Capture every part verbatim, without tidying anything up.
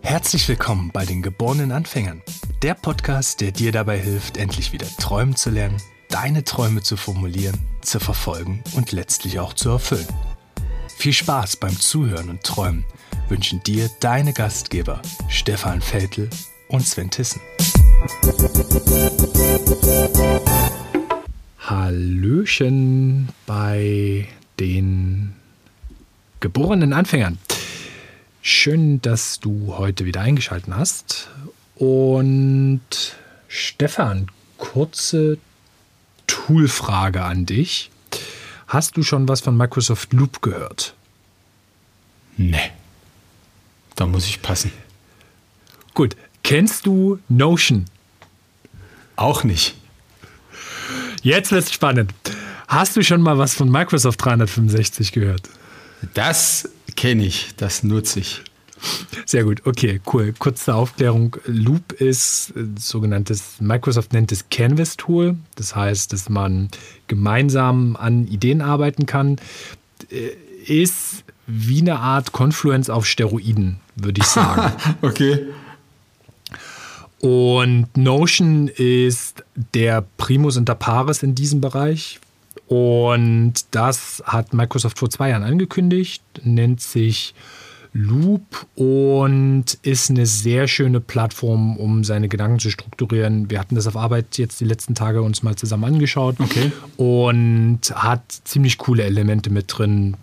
Herzlich willkommen bei den geborenen Anfängern, der Podcast, der dir dabei hilft, endlich wieder träumen zu lernen, deine Träume zu formulieren, zu verfolgen und letztlich auch zu erfüllen. Viel Spaß beim Zuhören und Träumen wünschen dir deine Gastgeber Stephan Veldl und Sven Tissen. Hallöchen bei den geborenen Anfängern. Schön, dass du heute wieder eingeschaltet hast. Und Stephan, kurze Toolfrage an dich. Hast du schon was von Microsoft Loop gehört? Nee, da muss ich passen. Gut, kennst du Notion? Auch nicht. Jetzt wird's spannend. Hast du schon mal was von Microsoft dreihundertfünfundsechzig gehört? Das kenne ich, das nutze ich. Sehr gut, okay, cool. Kurze Aufklärung. Loop ist ein sogenanntes, Microsoft nennt es Canvas-Tool. Das heißt, dass man gemeinsam an Ideen arbeiten kann. Ist wie eine Art Confluence auf Steroiden, würde ich sagen. Okay. Und Notion ist der Primus inter pares in diesem Bereich. Und das hat Microsoft vor zwei Jahren angekündigt, nennt sich Loop und ist eine sehr schöne Plattform, um seine Gedanken zu strukturieren. Wir hatten das auf Arbeit jetzt die letzten Tage uns mal zusammen angeschaut. Okay. Und hat ziemlich coole Elemente mit drin.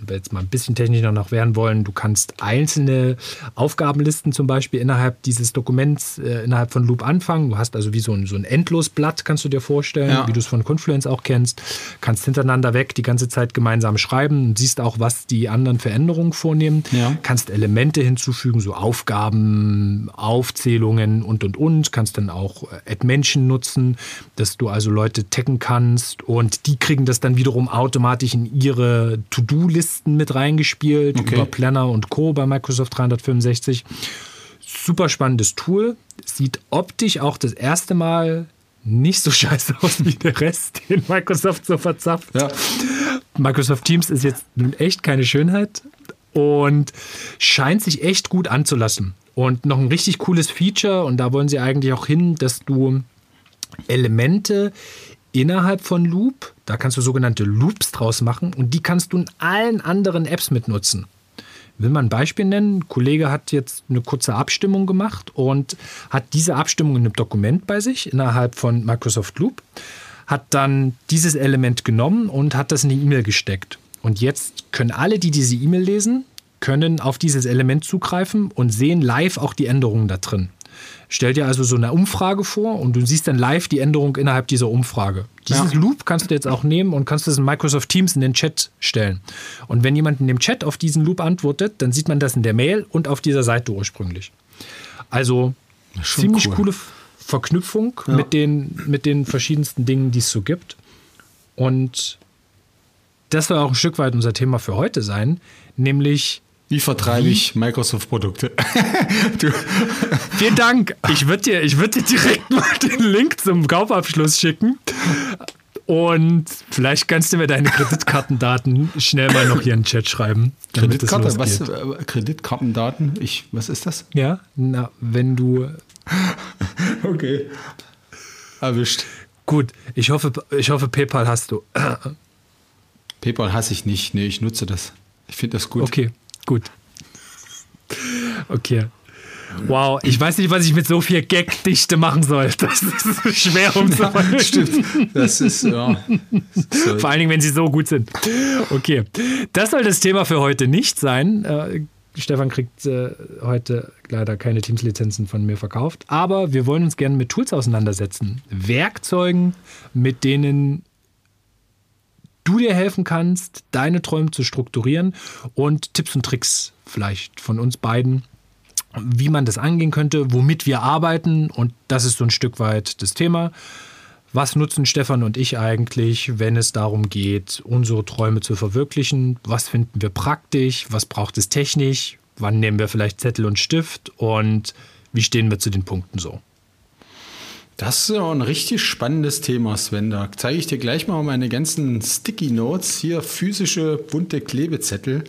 Wenn wir jetzt mal ein bisschen technisch noch werden wollen, du kannst einzelne Aufgabenlisten zum Beispiel innerhalb dieses Dokuments, äh, innerhalb von Loop anfangen. Du hast also wie so ein, so ein Endlosblatt, kannst du dir vorstellen, ja, wie du es von Confluence auch kennst. Kannst hintereinander weg die ganze Zeit gemeinsam schreiben und siehst auch, was die anderen Veränderungen vornehmen. Ja. Kannst Elemente hinzufügen, so Aufgaben, Aufzählungen und, und, und. Kannst dann auch Add-Menschen nutzen, dass du also Leute taggen kannst und die kriegen das dann wiederum automatisch in ihre To-Do-Liste mit reingespielt, okay, über Planner und Co. bei Microsoft dreihundertfünfundsechzig. Super spannendes Tool. Sieht optisch auch das erste Mal nicht so scheiße aus wie der Rest, den Microsoft so verzapft. Ja. Microsoft Teams ist jetzt echt keine Schönheit und scheint sich echt gut anzulassen. Und noch ein richtig cooles Feature, und da wollen sie eigentlich auch hin, dass du Elemente innerhalb von Loop, da kannst du sogenannte Loops draus machen und die kannst du in allen anderen Apps mitnutzen. Will man ein Beispiel nennen? Ein Kollege hat jetzt eine kurze Abstimmung gemacht und hat diese Abstimmung in einem Dokument bei sich innerhalb von Microsoft Loop, hat dann dieses Element genommen und hat das in die E-Mail gesteckt. Und jetzt können alle, die diese E-Mail lesen, können auf dieses Element zugreifen und sehen live auch die Änderungen da drin. Stell dir also so eine Umfrage vor und du siehst dann live die Änderung innerhalb dieser Umfrage. Dieses ja. Loop kannst du jetzt auch nehmen und kannst das in Microsoft Teams in den Chat stellen. Und wenn jemand in dem Chat auf diesen Loop antwortet, dann sieht man das in der Mail und auf dieser Seite ursprünglich. Also ziemlich cool. coole Verknüpfung ja. mit den, mit den verschiedensten Dingen, die es so gibt. Und das soll auch ein Stück weit unser Thema für heute sein, nämlich: Wie vertreibe ich Microsoft-Produkte? Vielen Dank. Ich würde dir, ich würd dir direkt mal den Link zum Kaufabschluss schicken. Und vielleicht kannst du mir deine Kreditkartendaten schnell mal noch hier in den Chat schreiben. Kreditkarte, was, Kreditkartendaten? Ich, was ist das? Ja, na, wenn du... Okay. Erwischt. Gut, ich hoffe, ich hoffe, PayPal hast du. PayPal hasse ich nicht. Nee, ich nutze das. Ich finde das gut. Okay. Gut. Okay. Wow, ich weiß nicht, was ich mit so viel Gagdichte machen soll. Das ist schwer umzuhalten. Ja, stimmt. Das ist, ja. So. Vor allen Dingen, wenn sie so gut sind. Okay. Das soll das Thema für heute nicht sein. Äh, Stephan kriegt äh, heute leider keine Teams-Lizenzen von mir verkauft. Aber wir wollen uns gerne mit Tools auseinandersetzen. Werkzeugen, mit denen du dir helfen kannst, deine Träume zu strukturieren, und Tipps und Tricks vielleicht von uns beiden, wie man das angehen könnte, womit wir arbeiten, und das ist so ein Stück weit das Thema. Was nutzen Stephan und ich eigentlich, wenn es darum geht, unsere Träume zu verwirklichen? Was finden wir praktisch? Was braucht es technisch? Wann nehmen wir vielleicht Zettel und Stift? Und wie stehen wir zu den Punkten so? Das ist ja ein richtig spannendes Thema, Sven. Da zeige ich dir gleich mal meine ganzen Sticky Notes, hier physische bunte Klebezettel,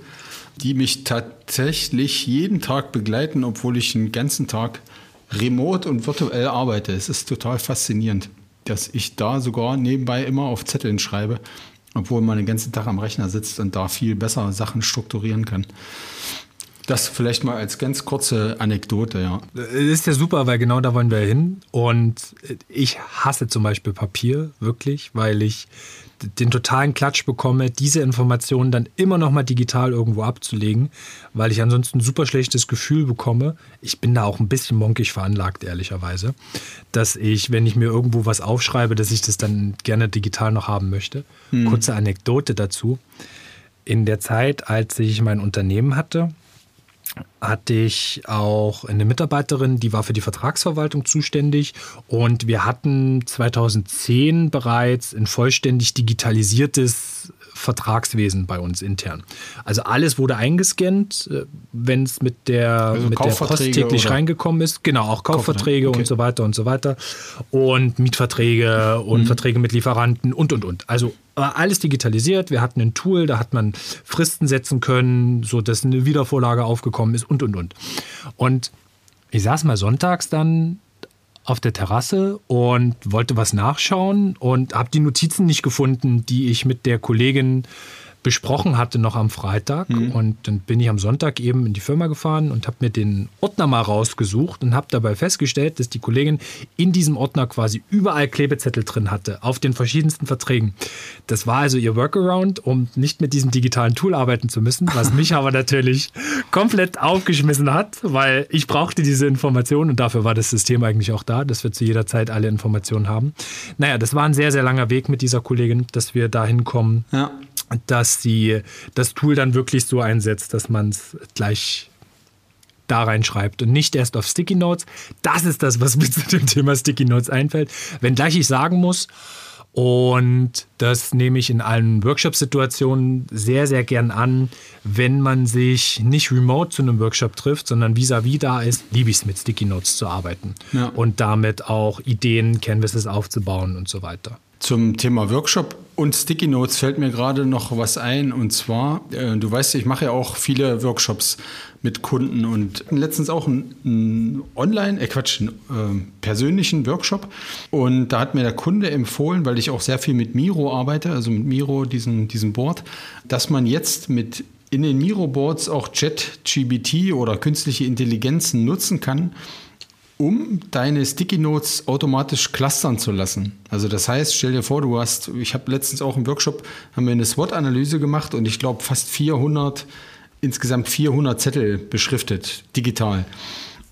die mich tatsächlich jeden Tag begleiten, obwohl ich den ganzen Tag remote und virtuell arbeite. Es ist total faszinierend, dass ich da sogar nebenbei immer auf Zetteln schreibe, obwohl man den ganzen Tag am Rechner sitzt und da viel besser Sachen strukturieren kann. Das vielleicht mal als ganz kurze Anekdote, ja. Das ist ja super, weil genau da wollen wir hin. Und ich hasse zum Beispiel Papier, wirklich, weil ich den totalen Klatsch bekomme, diese Informationen dann immer noch mal digital irgendwo abzulegen, weil ich ansonsten ein super schlechtes Gefühl bekomme. Ich bin da auch ein bisschen monkig veranlagt, ehrlicherweise, dass ich, wenn ich mir irgendwo was aufschreibe, dass ich das dann gerne digital noch haben möchte. Hm. Kurze Anekdote dazu. In der Zeit, als ich mein Unternehmen hatte, hatte ich auch eine Mitarbeiterin, die war für die Vertragsverwaltung zuständig, und wir hatten zweitausendzehn bereits ein vollständig digitalisiertes Vertragswesen bei uns intern. Also alles wurde eingescannt, wenn es mit der, also mit der Post täglich oder? reingekommen ist. Genau, auch Kaufverträge, okay, und so weiter und so weiter. Und Mietverträge und mhm. Verträge mit Lieferanten und, und, und. Also war alles digitalisiert. Wir hatten ein Tool, da hat man Fristen setzen können, sodass eine Wiedervorlage aufgekommen ist und, und, und. Und ich saß mal sonntags dann auf der Terrasse und wollte was nachschauen und habe die Notizen nicht gefunden, die ich mit der Kollegin besprochen hatte noch am Freitag. Mhm. Und dann bin ich am Sonntag eben in die Firma gefahren und habe mir den Ordner mal rausgesucht und habe dabei festgestellt, dass die Kollegin in diesem Ordner quasi überall Klebezettel drin hatte, auf den verschiedensten Verträgen. Das war also ihr Workaround, um nicht mit diesem digitalen Tool arbeiten zu müssen, was mich aber natürlich komplett aufgeschmissen hat, weil ich brauchte diese Informationen, und dafür war das System eigentlich auch da, dass wir zu jeder Zeit alle Informationen haben. Naja, das war ein sehr, sehr langer Weg mit dieser Kollegin, dass wir dahin kommen, ja, dass sie das Tool dann wirklich so einsetzt, dass man es gleich da reinschreibt und nicht erst auf Sticky Notes. Das ist das, was mir zu dem Thema Sticky Notes einfällt. Wenngleich ich sagen muss, und das nehme ich in allen Workshop-Situationen sehr, sehr gern an, wenn man sich nicht remote zu einem Workshop trifft, sondern vis-à-vis da ist, liebe ich es, mit Sticky Notes zu arbeiten, ja, und damit auch Ideen, Canvases aufzubauen und so weiter. Zum Thema Workshop und Sticky Notes fällt mir gerade noch was ein, und zwar, äh, du weißt, ich mache ja auch viele Workshops mit Kunden und letztens auch einen, einen online, äh Quatsch, einen, äh, persönlichen Workshop, und da hat mir der Kunde empfohlen, weil ich auch sehr viel mit Miro arbeite, also mit Miro, diesem, diesem Board, dass man jetzt mit in den Miro-Boards auch ChatGPT oder künstliche Intelligenzen nutzen kann, um deine Sticky Notes automatisch clustern zu lassen. Also das heißt, stell dir vor, du hast, ich habe letztens auch im Workshop, haben wir eine SWOT-Analyse gemacht und ich glaube fast vierhundert, insgesamt vierhundert Zettel beschriftet, digital.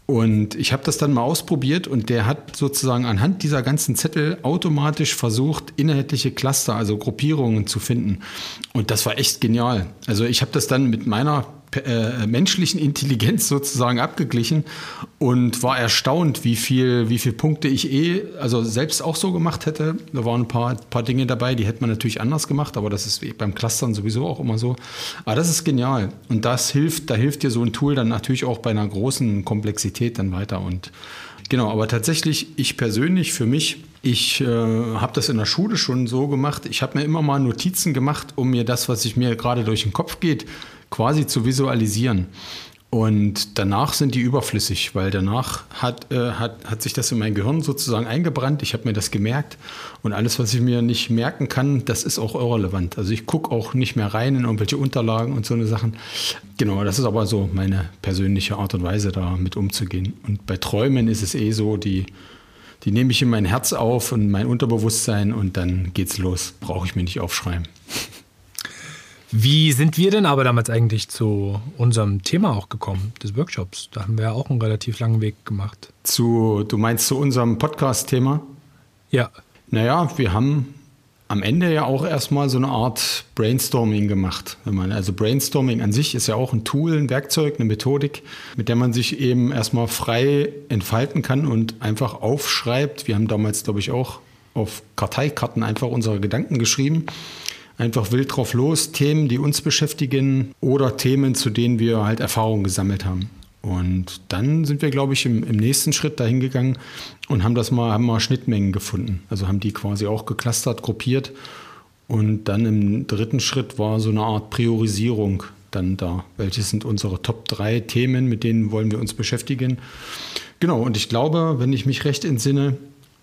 Und ich habe das dann mal ausprobiert, und der hat sozusagen anhand dieser ganzen Zettel automatisch versucht, inhaltliche Cluster, also Gruppierungen zu finden. Und das war echt genial. Also ich habe das dann mit meiner Äh, menschlichen Intelligenz sozusagen abgeglichen und war erstaunt, wie viel, wie viele Punkte ich eh, also selbst auch so gemacht hätte. Da waren ein paar, paar Dinge dabei, die hätte man natürlich anders gemacht, aber das ist beim Clustern sowieso auch immer so. Aber das ist genial, und das hilft, da hilft dir so ein Tool dann natürlich auch bei einer großen Komplexität dann weiter. Und genau, aber tatsächlich, ich persönlich, für mich, ich äh, habe das in der Schule schon so gemacht, ich habe mir immer mal Notizen gemacht, um mir das, was ich mir gerade durch den Kopf geht, quasi zu visualisieren. Und danach sind die überflüssig, weil danach hat, äh, hat, hat sich das in mein Gehirn sozusagen eingebrannt. Ich habe mir das gemerkt, und alles, was ich mir nicht merken kann, das ist auch irrelevant. Also ich gucke auch nicht mehr rein in irgendwelche Unterlagen und so eine Sachen. Genau, das ist aber so meine persönliche Art und Weise, damit umzugehen. Und bei Träumen ist es eh so, die, die nehme ich in mein Herz auf und mein Unterbewusstsein, und dann geht's los. Brauche ich mir nicht aufschreiben. Wie sind wir denn aber damals eigentlich zu unserem Thema auch gekommen, des Workshops? Da haben wir ja auch einen relativ langen Weg gemacht. Zu, du meinst zu unserem Podcast-Thema? Ja. Naja, wir haben am Ende ja auch erstmal so eine Art Brainstorming gemacht. Also Brainstorming an sich ist ja auch ein Tool, ein Werkzeug, eine Methodik, mit der man sich eben erstmal frei entfalten kann und einfach aufschreibt. Wir haben damals, glaube ich, auch auf Karteikarten einfach unsere Gedanken geschrieben. Einfach wild drauf los, Themen, die uns beschäftigen, oder Themen, zu denen wir halt Erfahrungen gesammelt haben. Und dann sind wir, glaube ich, im, im nächsten Schritt dahin gegangen und haben das mal, haben mal Schnittmengen gefunden. Also haben die quasi auch geclustert, gruppiert. Und dann im dritten Schritt war so eine Art Priorisierung dann da. Welches sind unsere Top drei Themen, mit denen wollen wir uns beschäftigen? Genau, und ich glaube, wenn ich mich recht entsinne,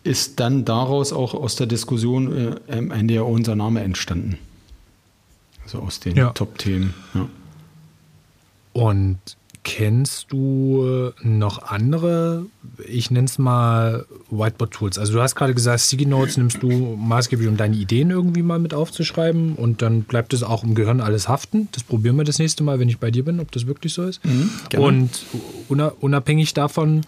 ist dann daraus auch aus der Diskussion äh, am Ende ja unser Name entstanden. Also aus den ja. Top-Themen. Ja. Und kennst du noch andere, ich nenne es mal Whiteboard-Tools? Also du hast gerade gesagt, Sticky Notes nimmst du maßgeblich, um deine Ideen irgendwie mal mit aufzuschreiben, und dann bleibt es auch im Gehirn alles haften. Das probieren wir das nächste Mal, wenn ich bei dir bin, ob das wirklich so ist. Mhm, und unabhängig davon,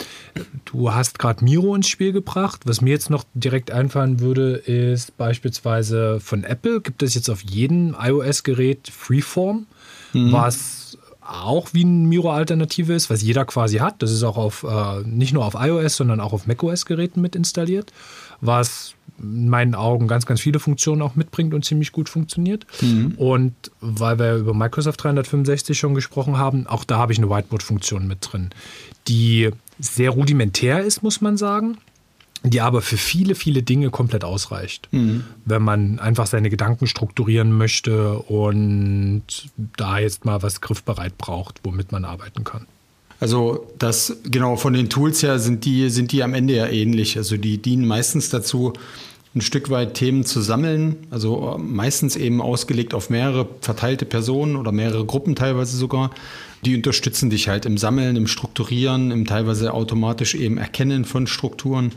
du hast gerade Miro ins Spiel gebracht. Was mir jetzt noch direkt einfallen würde, ist beispielsweise von Apple, gibt es jetzt auf jedem iOS-Gerät Freeform, mhm. was auch wie eine Miro-Alternative ist, was jeder quasi hat. Das ist auch auf äh, nicht nur auf iOS, sondern auch auf macOS-Geräten mit installiert, was in meinen Augen ganz, ganz viele Funktionen auch mitbringt und ziemlich gut funktioniert. Mhm. Und weil wir über Microsoft dreihundertfünfundsechzig schon gesprochen haben, auch da habe ich eine Whiteboard-Funktion mit drin, die sehr rudimentär ist, muss man sagen, die aber für viele, viele Dinge komplett ausreicht. Mhm. Wenn man einfach seine Gedanken strukturieren möchte und da jetzt mal was griffbereit braucht, womit man arbeiten kann. Also das, genau, von den Tools her sind die, sind die am Ende ja ähnlich. Also die dienen meistens dazu, ein Stück weit Themen zu sammeln. Also meistens eben ausgelegt auf mehrere verteilte Personen oder mehrere Gruppen teilweise sogar. Die unterstützen dich halt im Sammeln, im Strukturieren, im teilweise automatisch eben Erkennen von Strukturen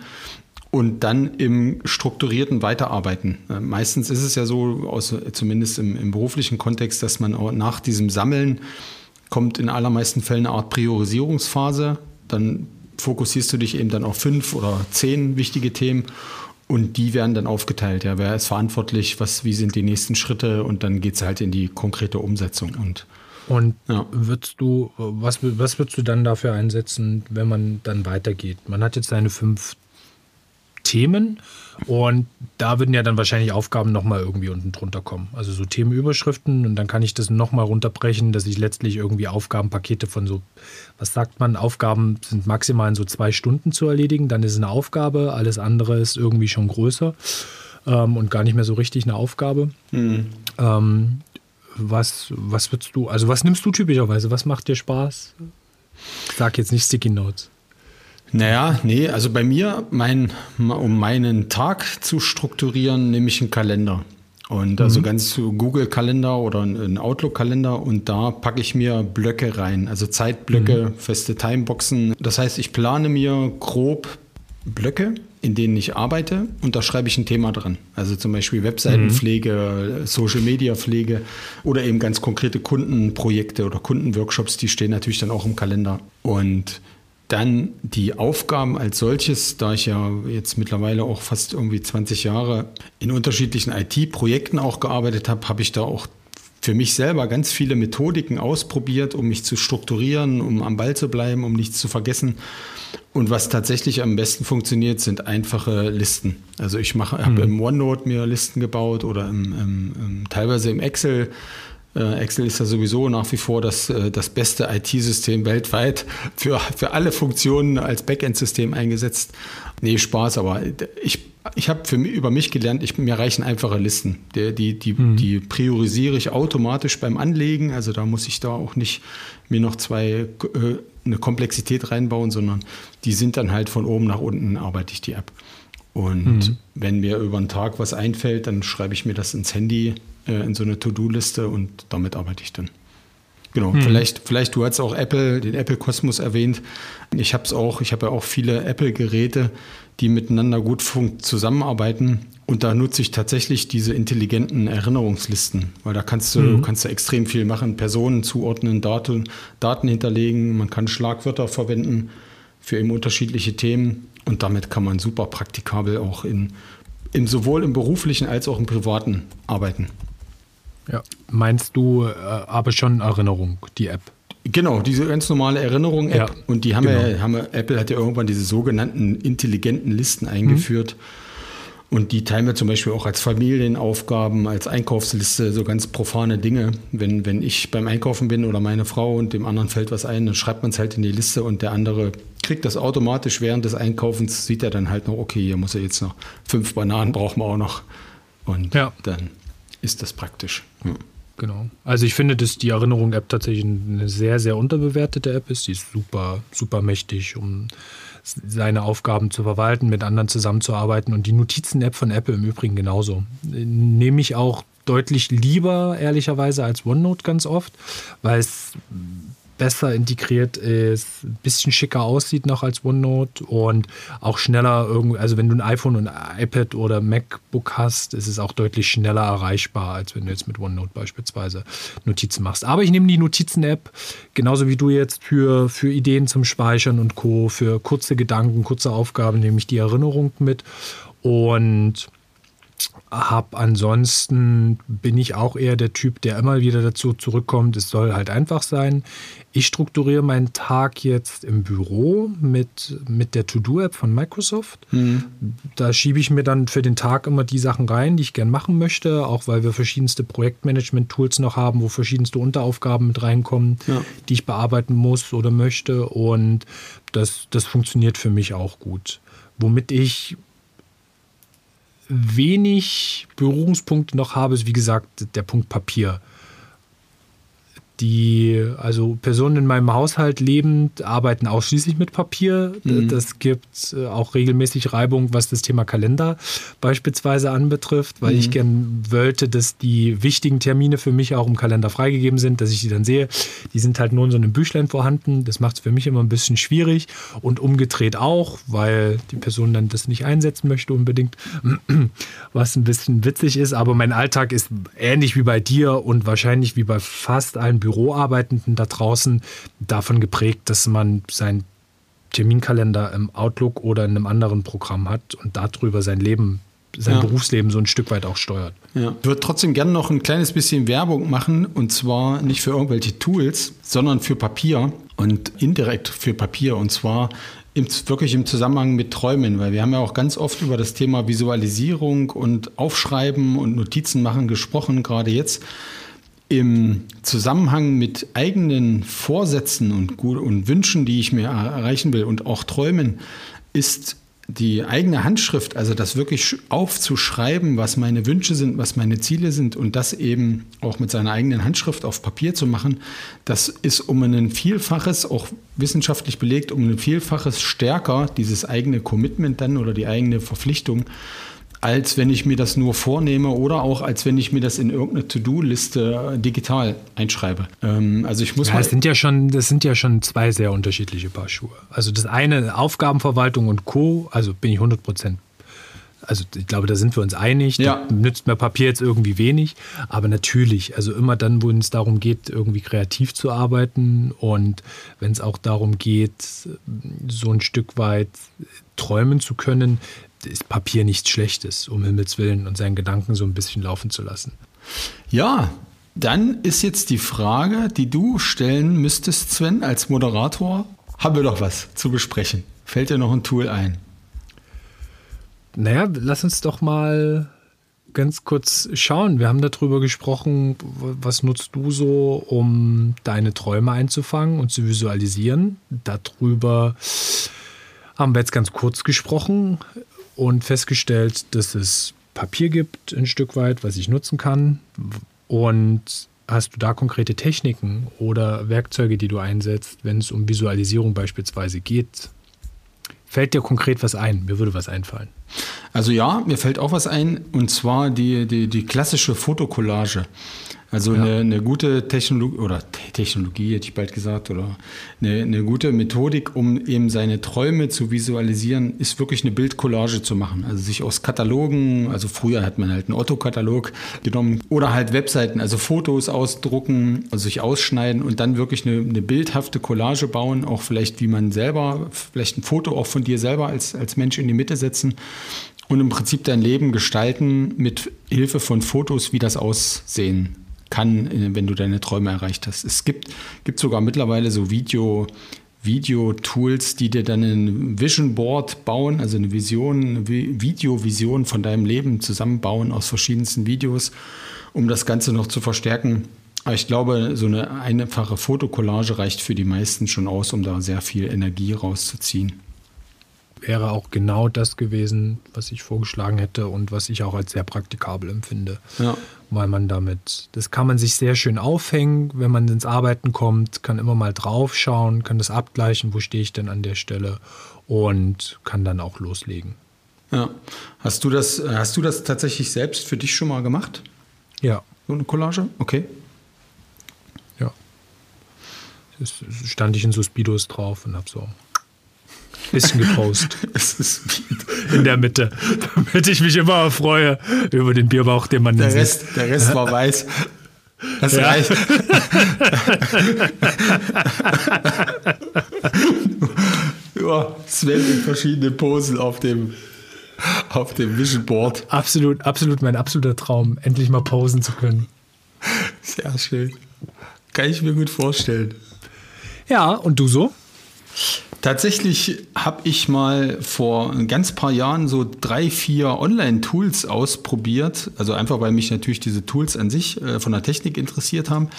und dann im strukturierten Weiterarbeiten. Meistens ist es ja so, aus, zumindest im, im beruflichen Kontext, dass man auch nach diesem Sammeln kommt in allermeisten Fällen eine Art Priorisierungsphase. Dann fokussierst du dich eben dann auf fünf oder zehn wichtige Themen. Und die werden dann aufgeteilt. Ja, wer ist verantwortlich? Was, wie sind die nächsten Schritte? Und dann geht es halt in die konkrete Umsetzung. Und, und ja. würdest du, was, was würdest du dann dafür einsetzen, wenn man dann weitergeht? Man hat jetzt seine fünf Themen und da würden ja dann wahrscheinlich Aufgaben nochmal irgendwie unten drunter kommen. Also so Themenüberschriften, und dann kann ich das nochmal runterbrechen, dass ich letztlich irgendwie Aufgabenpakete von so, was sagt man, Aufgaben sind maximal in so zwei Stunden zu erledigen, dann ist es eine Aufgabe, alles andere ist irgendwie schon größer ähm, und gar nicht mehr so richtig eine Aufgabe. Mhm. Ähm, was, was würdest du, also was nimmst du typischerweise, was macht dir Spaß? Ich sag jetzt nicht Sticky Notes. Naja, nee, also bei mir, mein, um meinen Tag zu strukturieren, nehme ich einen Kalender. Und also mhm. ganz Google-Kalender oder einen Outlook-Kalender, und da packe ich mir Blöcke rein, also Zeitblöcke, mhm. feste Timeboxen. Das heißt, ich plane mir grob Blöcke, in denen ich arbeite, und da schreibe ich ein Thema dran. Also zum Beispiel Webseitenpflege, mhm. Social-Media-Pflege oder eben ganz konkrete Kundenprojekte oder Kundenworkshops, die stehen natürlich dann auch im Kalender. Und dann die Aufgaben als solches, da ich ja jetzt mittlerweile auch fast irgendwie zwanzig Jahre in unterschiedlichen I T-Projekten auch gearbeitet habe, habe ich da auch für mich selber ganz viele Methodiken ausprobiert, um mich zu strukturieren, um am Ball zu bleiben, um nichts zu vergessen. Und was tatsächlich am besten funktioniert, sind einfache Listen. Also ich mache, mhm. habe im OneNote mir Listen gebaut oder im, im, im, teilweise im Excel. Excel ist ja sowieso nach wie vor das, das beste I T-System weltweit für, für alle Funktionen als Backend-System eingesetzt. Nee, Spaß, aber ich, ich habe für mich, über mich gelernt, ich, mir reichen einfache Listen. Die, die, die, mhm. die priorisiere ich automatisch beim Anlegen, also da muss ich da auch nicht mir noch zwei, äh, eine Komplexität reinbauen, sondern die sind dann halt von oben nach unten, arbeite ich die ab. Und mhm. wenn mir über den Tag was einfällt, dann schreibe ich mir das ins Handy, äh, in so eine To-Do-Liste, und damit arbeite ich dann. Genau, mhm. vielleicht, vielleicht, du hast auch Apple, den Apple-Kosmos erwähnt. Ich habe es auch, ich habe ja auch viele Apple-Geräte, die miteinander gut fun- zusammenarbeiten. Und da nutze ich tatsächlich diese intelligenten Erinnerungslisten, weil da kannst du, mhm. kannst du extrem viel machen, Personen zuordnen, Daten, Daten hinterlegen, man kann Schlagwörter verwenden für eben unterschiedliche Themen. Und damit kann man super praktikabel auch in, in sowohl im beruflichen als auch im privaten arbeiten. Ja, meinst du äh, aber schon Erinnerung, die App? Genau, diese ganz normale Erinnerung-App. Ja, und die haben genau. ja, haben, Apple hat ja irgendwann diese sogenannten intelligenten Listen eingeführt. Mhm. Und die teilen wir zum Beispiel auch als Familienaufgaben, als Einkaufsliste, so ganz profane Dinge. Wenn, wenn ich beim Einkaufen bin oder meine Frau und dem anderen fällt was ein, dann schreibt man es halt in die Liste und der andere kriegt das automatisch während des Einkaufens, sieht er dann halt noch, okay, hier muss er jetzt noch, fünf Bananen brauchen wir auch noch. Und ja, dann ist das praktisch. Hm. Genau. Also ich finde, dass die Erinnerung-App tatsächlich eine sehr, sehr unterbewertete App ist. Die ist super, super mächtig, um seine Aufgaben zu verwalten, mit anderen zusammenzuarbeiten. Und die Notizen-App von Apple im Übrigen genauso. Nehme ich auch deutlich lieber, ehrlicherweise, als OneNote ganz oft, weil es besser integriert ist, ein bisschen schicker aussieht noch als OneNote und auch schneller, irgendwie, also wenn du ein iPhone und ein iPad oder MacBook hast, ist es auch deutlich schneller erreichbar, als wenn du jetzt mit OneNote beispielsweise Notizen machst. Aber ich nehme die Notizen-App, genauso wie du jetzt für, für Ideen zum Speichern und Co., für kurze Gedanken, kurze Aufgaben nehme ich die Erinnerung mit und habe ansonsten, bin ich auch eher der Typ, der immer wieder dazu zurückkommt, es soll halt einfach sein. Ich strukturiere meinen Tag jetzt im Büro mit, mit der To-Do-App von Microsoft. Mhm. Da schiebe ich mir dann für den Tag immer die Sachen rein, die ich gern machen möchte, auch weil wir verschiedenste Projektmanagement-Tools noch haben, wo verschiedenste Unteraufgaben mit reinkommen, ja, die ich bearbeiten muss oder möchte, und das, das funktioniert für mich auch gut. Womit ich wenig Berührungspunkte noch habe, ist wie gesagt der Punkt Papier. Die, also Personen in meinem Haushalt lebend, arbeiten ausschließlich mit Papier. Mhm. Das gibt auch regelmäßig Reibung, was das Thema Kalender beispielsweise anbetrifft, weil mhm. ich gern wollte, dass die wichtigen Termine für mich auch im Kalender freigegeben sind, dass ich die dann sehe. Die sind halt nur in so einem Büchlein vorhanden. Das macht es für mich immer ein bisschen schwierig und umgedreht auch, weil die Person dann das nicht einsetzen möchte unbedingt, was ein bisschen witzig ist. Aber mein Alltag ist ähnlich wie bei dir und wahrscheinlich wie bei fast allen Büroarbeitenden da draußen davon geprägt, dass man seinen Terminkalender im Outlook oder in einem anderen Programm hat und darüber sein Leben, sein ja. Berufsleben so ein Stück weit auch steuert. Ja. Ich würde trotzdem gerne noch ein kleines bisschen Werbung machen, und zwar nicht für irgendwelche Tools, sondern für Papier und indirekt für Papier, und zwar im, wirklich im Zusammenhang mit Träumen, weil wir haben ja auch ganz oft über das Thema Visualisierung und Aufschreiben und Notizen machen gesprochen, gerade jetzt. Im Zusammenhang mit eigenen Vorsätzen und, und Wünschen, die ich mir erreichen will, und auch Träumen, ist die eigene Handschrift, also das wirklich aufzuschreiben, was meine Wünsche sind, was meine Ziele sind, und das eben auch mit seiner eigenen Handschrift auf Papier zu machen, das ist um ein Vielfaches, auch wissenschaftlich belegt, um ein Vielfaches stärker, dieses eigene Commitment dann oder die eigene Verpflichtung, als wenn ich mir das nur vornehme oder auch als wenn ich mir das in irgendeine To-Do-Liste digital einschreibe. Ähm, also ich muss ja, das sind ja schon, das sind ja schon zwei sehr unterschiedliche Paar Schuhe. Also das eine, Aufgabenverwaltung und Co., also bin ich hundert Prozent. Also ich glaube, da sind wir uns einig. Ja. Da nützt mir Papier jetzt irgendwie wenig. Aber natürlich, also immer dann, wo es darum geht, irgendwie kreativ zu arbeiten, und wenn es auch darum geht, so ein Stück weit träumen zu können, ist Papier nichts Schlechtes, um Himmels Willen, und seinen Gedanken so ein bisschen laufen zu lassen. Ja, dann ist jetzt die Frage, die du stellen müsstest, Sven, als Moderator. Haben wir doch was zu besprechen. Fällt dir noch ein Tool ein? Naja, lass uns doch mal ganz kurz schauen. Wir haben darüber gesprochen, was nutzt du so, um deine Träume einzufangen und zu visualisieren. Darüber haben wir jetzt ganz kurz gesprochen und festgestellt, dass es Papier gibt, ein Stück weit, was ich nutzen kann. Und hast du da konkrete Techniken oder Werkzeuge, die du einsetzt, wenn es um Visualisierung beispielsweise geht? Fällt dir konkret was ein? Mir würde was einfallen. Also ja, mir fällt auch was ein, und zwar die, die, die klassische Fotokollage. Also ja. eine, eine gute Technologie, oder Technologie hätte ich bald gesagt, oder eine, eine gute Methodik, um eben seine Träume zu visualisieren, ist wirklich eine Bildcollage zu machen. Also sich aus Katalogen, also früher hat man halt einen Otto-Katalog genommen, oder halt Webseiten, also Fotos ausdrucken, also sich ausschneiden und dann wirklich eine, eine bildhafte Collage bauen, auch vielleicht wie man selber, vielleicht ein Foto auch von dir selber als, als Mensch in die Mitte setzen. Und im Prinzip dein Leben gestalten mit Hilfe von Fotos, wie das aussehen kann, wenn du deine Träume erreicht hast. Es gibt, gibt sogar mittlerweile so Video, Video-Tools, die dir dann ein Vision Board bauen, also eine Vision, eine Video-Vision von deinem Leben zusammenbauen aus verschiedensten Videos, um das Ganze noch zu verstärken. Aber ich glaube, so eine einfache Fotokollage reicht für die meisten schon aus, um da sehr viel Energie rauszuziehen. Wäre auch genau das gewesen, was ich vorgeschlagen hätte und was ich auch als sehr praktikabel empfinde. Ja. Weil man damit, das kann man sich sehr schön aufhängen, wenn man ins Arbeiten kommt, kann immer mal drauf schauen, kann das abgleichen, wo stehe ich denn an der Stelle und kann dann auch loslegen. Ja. Hast du das, hast du das tatsächlich selbst für dich schon mal gemacht? Ja. So eine Collage? Okay. Ja. Stand ich in Suspidos drauf und habe so bisschen gepostet. Es ist in der Mitte, damit ich mich immer freue über den Bierbauch, den man der dann Rest, sieht. Der Rest war weiß. Das ja. reicht. Ja, Sven in verschiedenen Posen auf dem, auf dem Vision Board. Absolut, absolut mein absoluter Traum, endlich mal posen zu können. Sehr schön. Kann ich mir gut vorstellen. Ja, und du so? Tatsächlich habe ich mal vor ein ganz paar Jahren so drei, vier Online-Tools ausprobiert. Also einfach, weil mich natürlich diese Tools an sich äh, von der Technik interessiert haben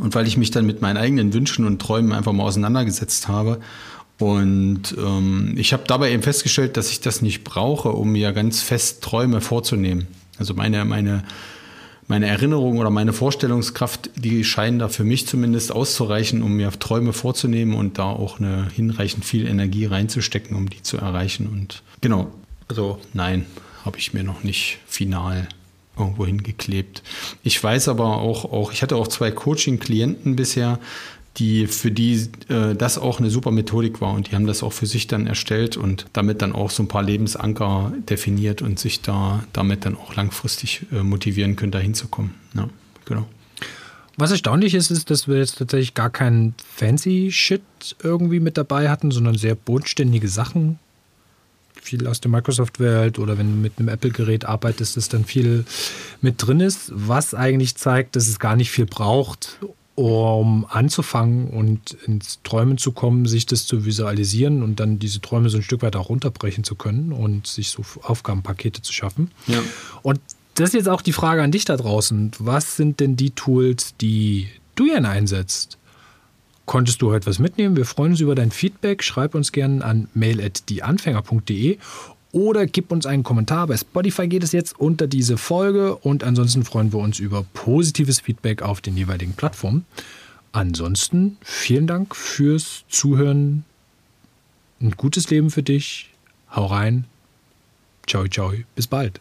und weil ich mich dann mit meinen eigenen Wünschen und Träumen einfach mal auseinandergesetzt habe. Und ähm, ich habe dabei eben festgestellt, dass ich das nicht brauche, um mir ganz fest Träume vorzunehmen. Also meine, meine, meine Erinnerung oder meine Vorstellungskraft, die scheinen da für mich zumindest auszureichen, um mir Träume vorzunehmen und da auch eine hinreichend viel Energie reinzustecken, um die zu erreichen. Und genau, also nein, habe ich mir noch nicht final irgendwo hingeklebt. Ich weiß aber auch, auch ich hatte auch zwei Coaching-Klienten bisher, die für die äh, das auch eine super Methodik war und die haben das auch für sich dann erstellt und damit dann auch so ein paar Lebensanker definiert und sich da damit dann auch langfristig äh, motivieren können, da hinzukommen. Ja, genau. Was erstaunlich ist, ist, dass wir jetzt tatsächlich gar keinen fancy Shit irgendwie mit dabei hatten, sondern sehr bodenständige Sachen. Viel aus der Microsoft-Welt oder wenn du mit einem Apple-Gerät arbeitest, dass dann viel mit drin ist, was eigentlich zeigt, dass es gar nicht viel braucht, um anzufangen und ins Träumen zu kommen, sich das zu visualisieren und dann diese Träume so ein Stück weit auch runterbrechen zu können und sich so Aufgabenpakete zu schaffen. Ja. Und das ist jetzt auch die Frage an dich da draußen. Was sind denn die Tools, die du gerne einsetzt? Konntest du etwas mitnehmen? Wir freuen uns über dein Feedback. Schreib uns gerne an mail at die anfänger punkt de oder gib uns einen Kommentar. Bei Spotify geht es jetzt unter diese Folge. Und ansonsten freuen wir uns über positives Feedback auf den jeweiligen Plattformen. Ansonsten vielen Dank fürs Zuhören. Ein gutes Leben für dich. Hau rein. Ciao, ciao. Bis bald.